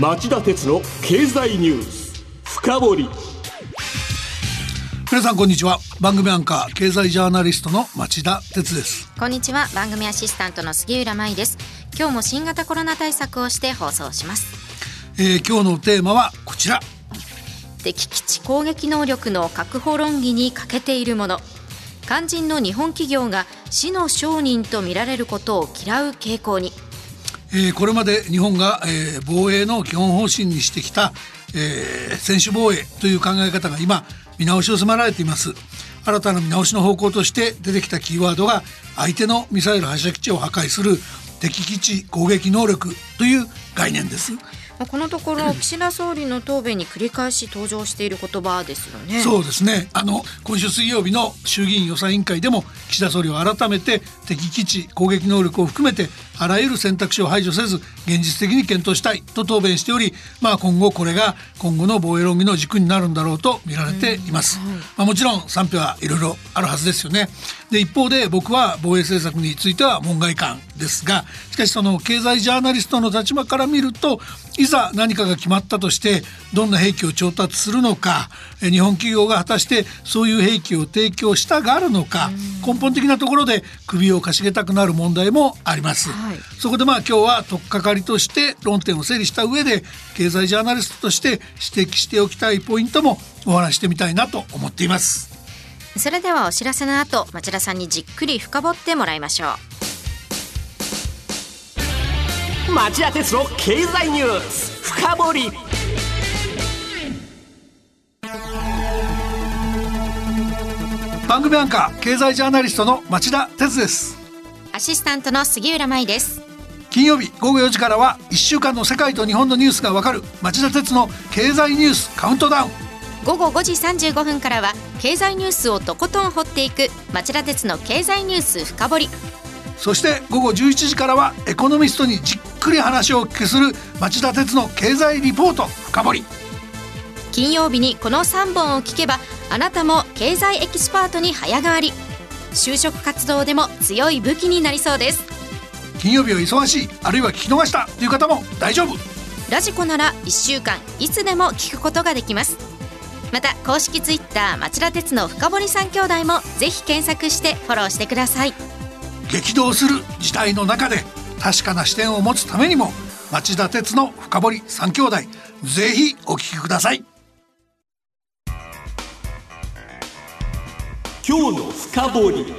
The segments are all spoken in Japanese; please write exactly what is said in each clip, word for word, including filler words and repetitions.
町田鉄の経済ニュース深掘り。皆さんこんにちは。番組アンカー経済ジャーナリストの町田鉄です。こんにちは。番組アシスタントの杉浦舞です。今日も新型コロナ対策をして放送します。えー、今日のテーマはこちら。敵基地攻撃能力の確保論議に欠けているもの。肝心の日本企業が死の商人と見られることを嫌う傾向に。えー、これまで日本が、えー、防衛の基本方針にしてきた、えー、専守防衛という考え方が今見直しを迫られています。新たな見直しの方向として出てきたキーワードが、相手のミサイル発射基地を破壊する敵基地攻撃能力という概念です。このところ岸田総理の答弁に繰り返し登場している言葉ですよね。そうですね。あの今週水曜日の衆議院予算委員会でも岸田総理は改めて、敵基地攻撃能力を含めてあらゆる選択肢を排除せず現実的に検討したいと答弁しており、まあ、今後これが今後の防衛論議の軸になるんだろうと見られています。はい。まあ、もちろん賛否はいろいろあるはずですよね。で一方で僕は防衛政策については門外漢ですが、しかしその経済ジャーナリストの立場から見ると、いざ何かが決まったとしてどんな兵器を調達するのか、日本企業が果たしてそういう兵器を提供したがるのか、根本的なところで首をかしげたくなる問題もあります。はい。そこでまあ今日は取っかかりとして論点を整理した上で、経済ジャーナリストとして指摘しておきたいポイントもお話してみたいなと思っています。それではお知らせの後、町田さんにじっくり深掘ってもらいましょう。町田鉄の経済ニュース深掘り。番組アンカー経済ジャーナリストの町田鉄です。アシスタントの杉浦舞です。金曜日午後よじからはいっしゅうかんの世界と日本のニュースがわかる町田鉄の経済ニュースカウントダウン。午後ごじさんじゅうごふんからは経済ニュースをとことん掘っていく町田鉄の経済ニュース深掘り。そして午後じゅういちじからはエコノミストにじっくり話をお聞きする町田鉄の経済リポート深掘り。金曜日にこのさんぼんを聞けば、あなたも経済エキスパートに早変わり、就職活動でも強い武器になりそうです。金曜日は忙しい、あるいは聞き逃したという方も大丈夫。ラジコならいっしゅうかんいつでも聞くことができます。また公式ツイッター町田鉄の深掘りさん兄弟もぜひ検索してフォローしてください。激動する事態の中で確かな視点を持つためにも、町田鉄の深掘りさん兄弟、ぜひお聞きください。今日の深掘り。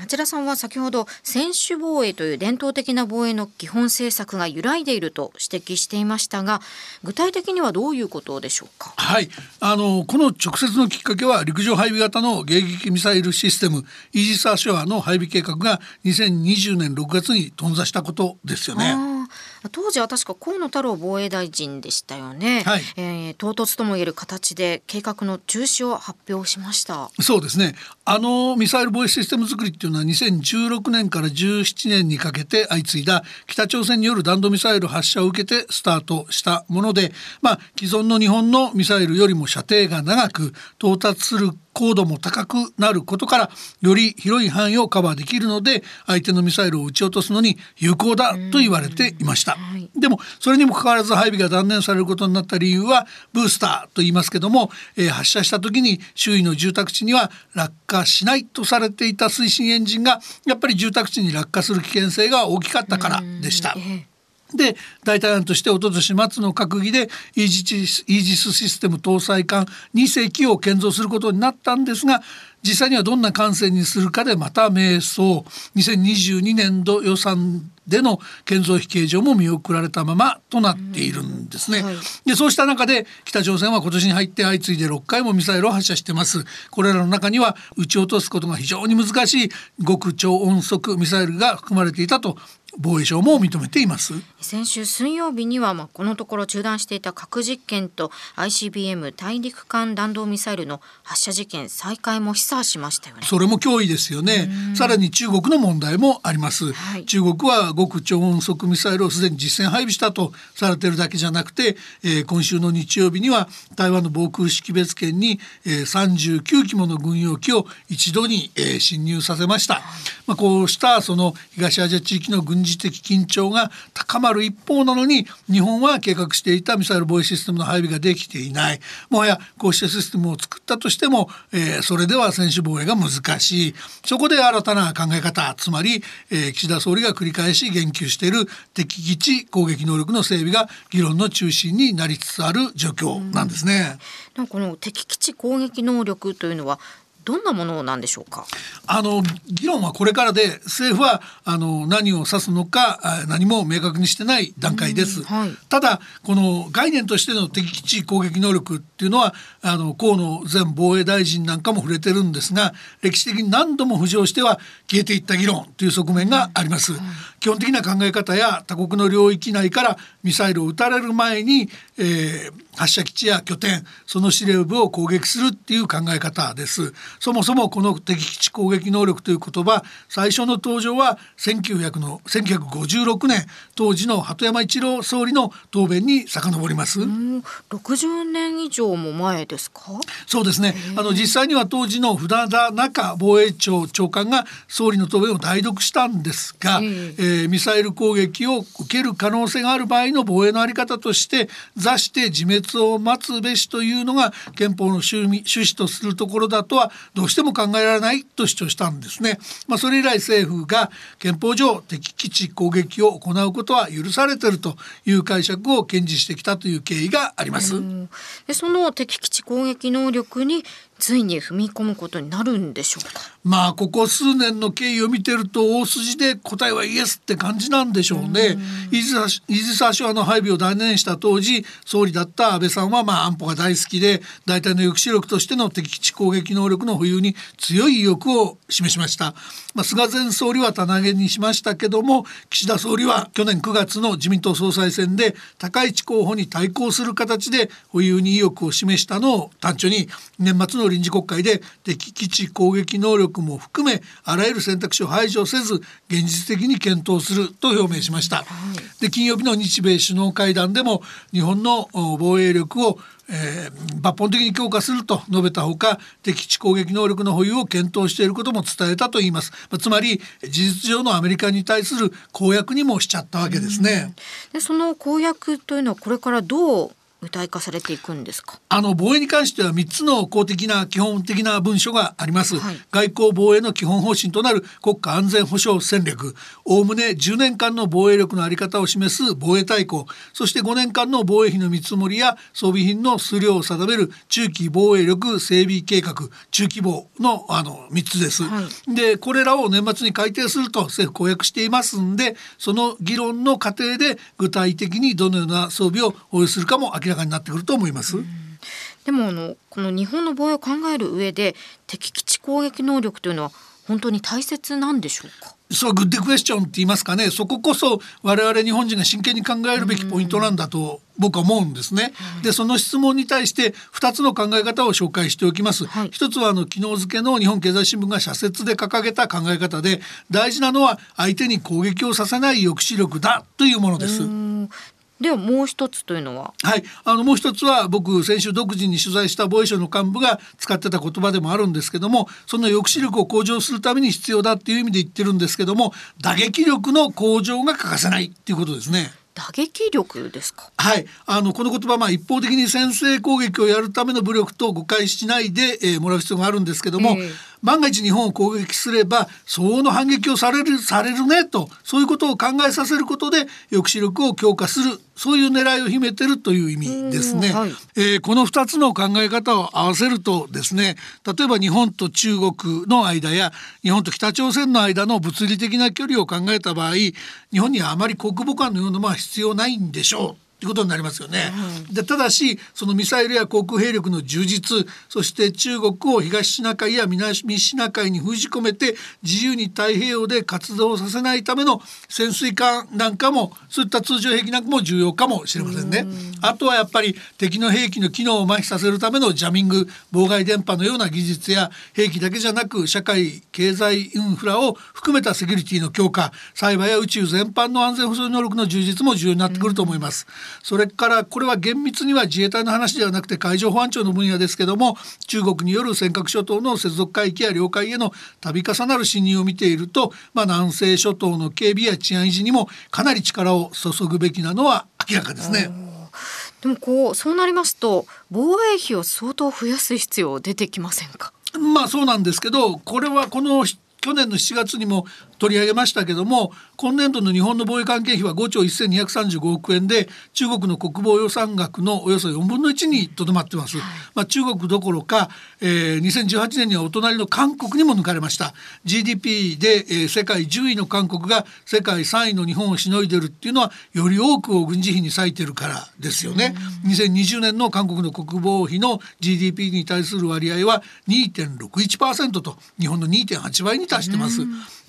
町田さんは先ほど専守防衛という伝統的な防衛の基本政策が揺らいでいると指摘していましたが、具体的にはどういうことでしょうか。はい、あのこの直接のきっかけは陸上配備型の迎撃ミサイルシステムイージス・アショアの配備計画がにせんにじゅうねんろくがつに頓挫したことですよね。当時は確か河野太郎防衛大臣でしたよね。はい。えー、唐突ともいえる形で計画の中止を発表しました。そうですね。あのミサイル防衛システム作りっていうのはにせんじゅうろくねんからじゅうななねんにかけて相次いだ北朝鮮による弾道ミサイル発射を受けてスタートしたもので、まあ、既存の日本のミサイルよりも射程が長く到達する高度も高くなることから、より広い範囲をカバーできるので相手のミサイルを撃ち落とすのに有効だと言われていました。はい、でもそれにもかかわらず配備が断念されることになった理由はブースターと言いますけども、えー、発射した時に周囲の住宅地には落下しないとされていた推進エンジンがやっぱり住宅地に落下する危険性が大きかったからでした。で代替案として一昨年末の閣議でイージス、イージスシステム搭載艦に隻を建造することになったんですが、実際にはどんな艦船にするかでまた迷走。にせんにじゅうにねん度予算での建造費計上も見送られたままとなっているんですね。うん、はい。でそうした中で北朝鮮は今年に入って相次いでろっかいもミサイルを発射してます。これらの中には撃ち落とすことが非常に難しい極超音速ミサイルが含まれていたと防衛省も認めています。先週水曜日には、まあ、このところ中断していた核実験と アイシービーエム 大陸間弾道ミサイルの発射実験再開も示唆しましたよね。それも脅威ですよね。さらに中国の問題もあります。はい。中国は極超音速ミサイルをすでに実戦配備したとされているだけじゃなくて、えー、今週の日曜日には台湾の防空識別圏に、えー、さんじゅうきゅうきもの軍用機を一度に、えー、侵入させました。まあ、こうしたその東アジア地域の軍事事的緊張が高まる一方なのに、日本は計画していたミサイル防衛システムの配備ができていない。もはやこうしたシステムを作ったとしても、えー、それでは専守防衛が難しい。そこで新たな考え方、つまり、えー、岸田総理が繰り返し言及している敵基地攻撃能力の整備が議論の中心になりつつある状況なんですね。うん、なんかこの敵基地攻撃能力というのはどんなものなんでしょうか。あの議論はこれからで、政府はあの何を指すのか何も明確にしてない段階です、はい、ただこの概念としての敵基地攻撃能力っていうのはあの河野前防衛大臣なんかも触れてるんですが、歴史的に何度も浮上しては消えていった議論という側面があります、はい、基本的な考え方や他国の領域内からミサイルを撃たれる前に、えー、発射基地や拠点、その司令部を攻撃するっていう考え方です。そもそもこの敵基地攻撃能力という言葉、最初の登場はせんきゅうひゃくごじゅうろくねん、当時の鳩山一郎総理の答弁に遡ります。うん、ろくじゅうねん以上も前ですか。そうですね、あの実際には当時の船田中防衛庁長官が総理の答弁を代読したんですが、えー、ミサイル攻撃を受ける可能性がある場合の防衛の在り方として座して自滅を待つべしというのが憲法の趣味、趣旨とするところだとはどうしても考えられないと主張したんですね。まあ、それ以来政府が憲法上敵基地攻撃を行うことは許されているという解釈を堅持してきたという経緯があります。うん、でその敵基地攻撃能力についに踏み込むことになるんでしょうか。まあ、ここ数年の経緯を見てると大筋で答えはイエスって感じなんでしょうね。うイージス・アショアの配備を断念した当時総理だった安倍さんは、まあ安保が大好きで大体の抑止力としての敵基地攻撃能力の保有に強い意欲を示しました。まあ、菅前総理は棚上げにしましたけども、岸田総理は去年くがつの自民党総裁選で高市候補に対抗する形で保有に意欲を示したのを端緒に、年末の臨時国会で敵基地攻撃能力も含めあらゆる選択肢を排除せず現実的に検討すると表明しました。で金曜日の日米首脳会談でも日本の防衛力をえー、抜本的に強化すると述べたほか、敵基地攻撃能力の保有を検討していることも伝えたといいます。つまり事実上のアメリカに対する公約にもしちゃったわけですね。でその公約というのはこれからどう具体化されていくんですか。あの防衛に関してはみっつの公的な基本的な文書があります、はい、外交防衛の基本方針となる国家安全保障戦略、おおむねじゅうねんかんの防衛力の在り方を示す防衛大綱、そしてごねんかんの防衛費の見積もりや装備品の数量を定める中期防衛力整備計画、中期防の、あのみっつです、はい、でこれらを年末に改定すると政府公約していますんで、その議論の過程で具体的にどのような装備を保有するかも明らかに明らかになってくると思います。うん、でもあのこの日本の防衛を考える上で敵基地攻撃能力というのは本当に大切なんでしょうか。そう、グッドクエスチョンって言いますかね、そここそ我々日本人が真剣に考えるべきポイントなんだと僕は思うんですね。でその質問に対してふたつの考え方を紹介しておきます。はい、ひとつはあの昨日付の日本経済新聞が社説で掲げた考え方で、大事なのは相手に攻撃をさせない抑止力だというものです。うんではもう一つというのは、はい、あのもう一つは僕先週独自に取材した防衛省の幹部が使ってた言葉でもあるんですけども、その抑止力を向上するために必要だっていう意味で言ってるんですけども、打撃力の向上が欠かせないっていうことですね。打撃力ですか。はい、あのこの言葉、まあ、一方的に先制攻撃をやるための武力と誤解しないで、えー、もらう必要があるんですけども、えー、万が一日本を攻撃すれば相応の反撃をされる、されるねと、そういうことを考えさせることで抑止力を強化する、そういう狙いを秘めてるという意味ですね。はい、えー、このふたつの考え方を合わせるとですね、例えば日本と中国の間や日本と北朝鮮の間の物理的な距離を考えた場合、日本にはあまり国防官のようなものは必要ないんでしょうということになりますよね。うん、でただしそのミサイルや航空兵力の充実、そして中国を東シナ海や南シナ海に封じ込めて自由に太平洋で活動させないための潜水艦なんかも、そういった通常兵器なんかも重要かもしれませんね。うん、あとはやっぱり敵の兵器の機能を麻痺させるためのジャミング、妨害電波のような技術や兵器だけじゃなく社会経済インフラを含めたセキュリティの強化、サイバーや宇宙全般の安全保障能力の充実も重要になってくると思います。うんそれからこれは厳密には自衛隊の話ではなくて海上保安庁の分野ですけども、中国による尖閣諸島の接続海域や領海への度重なる侵入を見ていると、まあ、南西諸島の警備や治安維持にもかなり力を注ぐべきなのは明らかですね。でもこうそうなりますと防衛費を相当増やす必要出てきませんか。まあそうなんですけど、これはこの去年のしちがつにも取り上げましたけども、今年度の日本の防衛関係費はごちょうせんにひゃくさんじゅうごおくえんで中国の国防予算額のおよそよんぶんのいちにとどまってます、はい。まあ、中国どころか、えー、にせんじゅうはちねんにはお隣の韓国にも抜かれました。 ジーディーピー で、えー、世界じゅういの韓国が世界さんいの日本をしのいでるっていうのはより多くを軍事費に割いてるからですよね。にせんにじゅうねんの韓国の国防費の ジーディーピー に対する割合は にてんろくいちパーセント と日本の にてんはちばいに達してます。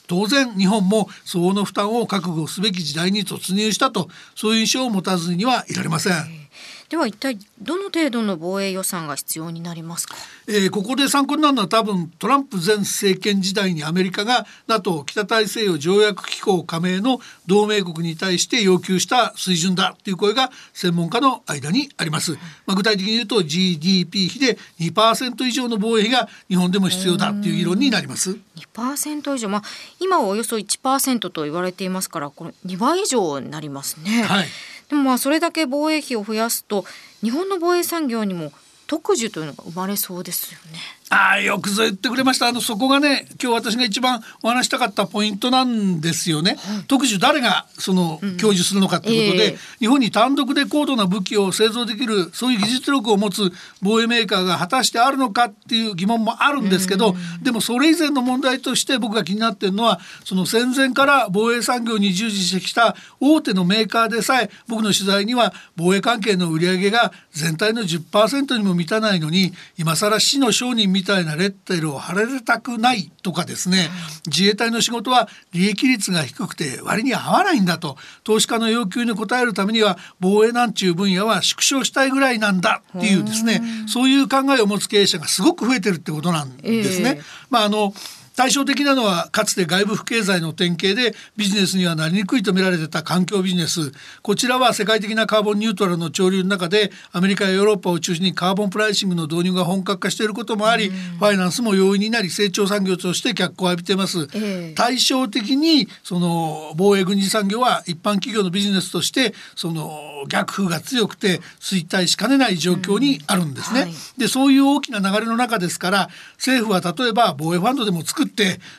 当然日本も相応の負担を覚悟すべき時代に突入したと、そういう印象を持たずにはいられません。では一体どの程度の防衛予算が必要になりますか。えー、ここで参考になるのは多分トランプ前政権時代にアメリカが NATO 北大西洋条約機構加盟の同盟国に対して要求した水準だという声が専門家の間にあります。まあ、具体的に言うと ジーディーピー 比で にパーセント 以上の防衛費が日本でも必要だという議論になります。 にパーセント 以上、まあ、今はおよそ いちパーセント と言われていますから、これにばい以上になりますね。はい。でもまあそれだけ防衛費を増やすと日本の防衛産業にも特需というのが生まれそうですよね。ああ、よくぞ言ってくれました。あのそこがね、今日私が一番お話したかったポイントなんですよね。うん、特需誰がその享受するのかということで、うんえー、日本に単独で高度な武器を製造できるそういう技術力を持つ防衛メーカーが果たしてあるのかっていう疑問もあるんですけど、うん、でもそれ以前の問題として僕が気になっているのは、その戦前から防衛産業に従事してきた大手のメーカーでさえ僕の取材には防衛関係の売り上げが全体の じゅっパーセント にも満たないのに、今更死の商人みたいなレッテルを貼られたくないとかですね、自衛隊の仕事は利益率が低くて割に合わないんだと、投資家の要求に応えるためには防衛なんちゅう分野は縮小したいぐらいなんだっていうですね、そういう考えを持つ経営者がすごく増えてるってことなんですね。えーまああの対照的なのはかつて外部不経済の典型でビジネスにはなりにくいと見られてた環境ビジネス、こちらは世界的なカーボンニュートラルの潮流の中でアメリカやヨーロッパを中心にカーボンプライシングの導入が本格化していることもあり、ファイナンスも容易になり成長産業として脚光を浴びています。対照的にその防衛軍事産業は一般企業のビジネスとしてその逆風が強くて衰退しかねない状況にあるんですね。でそういう大きな流れの中ですから、政府は例えば防衛ファンドでも作って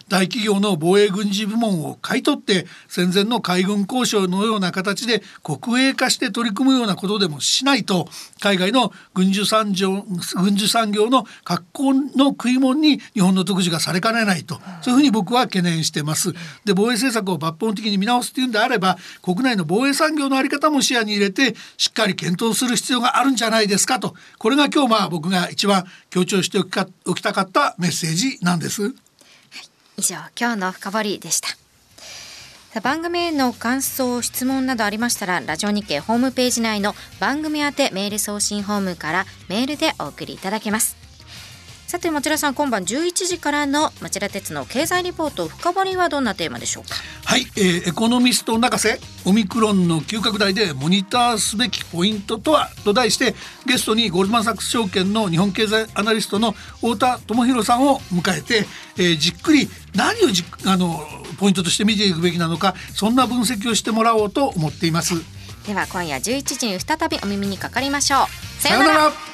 大企業の防衛軍事部門を買い取って戦前の海軍交渉のような形で国営化して取り組むようなことでもしないと、海外の軍需産業、軍需産業の格好の食い物に日本の特需がされかねないと、そういうふうに僕は懸念しています。で防衛政策を抜本的に見直すというんであれば、国内の防衛産業の在り方も視野に入れてしっかり検討する必要があるんじゃないですかと、これが今日まあ僕が一番強調しておきか、おきたかったメッセージなんです。以上、今日の深掘りでした。番組への感想質問などありましたら、ラジオ日経ホームページ内の番組宛てメール送信フォームからメールでお送りいただけます。さて町田さん、今晩じゅういちじからの町田鉄の経済リポート深掘りはどんなテーマでしょうか。はい、えー、エコノミスト中瀬、オミクロンの急拡大でモニターすべきポイントとはと題して、ゲストにゴールドマンサックス証券の日本経済アナリストの太田智博さんを迎えて、えー、じっくり何をじあのポイントとして見ていくべきなのか、そんな分析をしてもらおうと思っています。では今夜じゅういちじに再びお耳にかかりましょう。さようなら。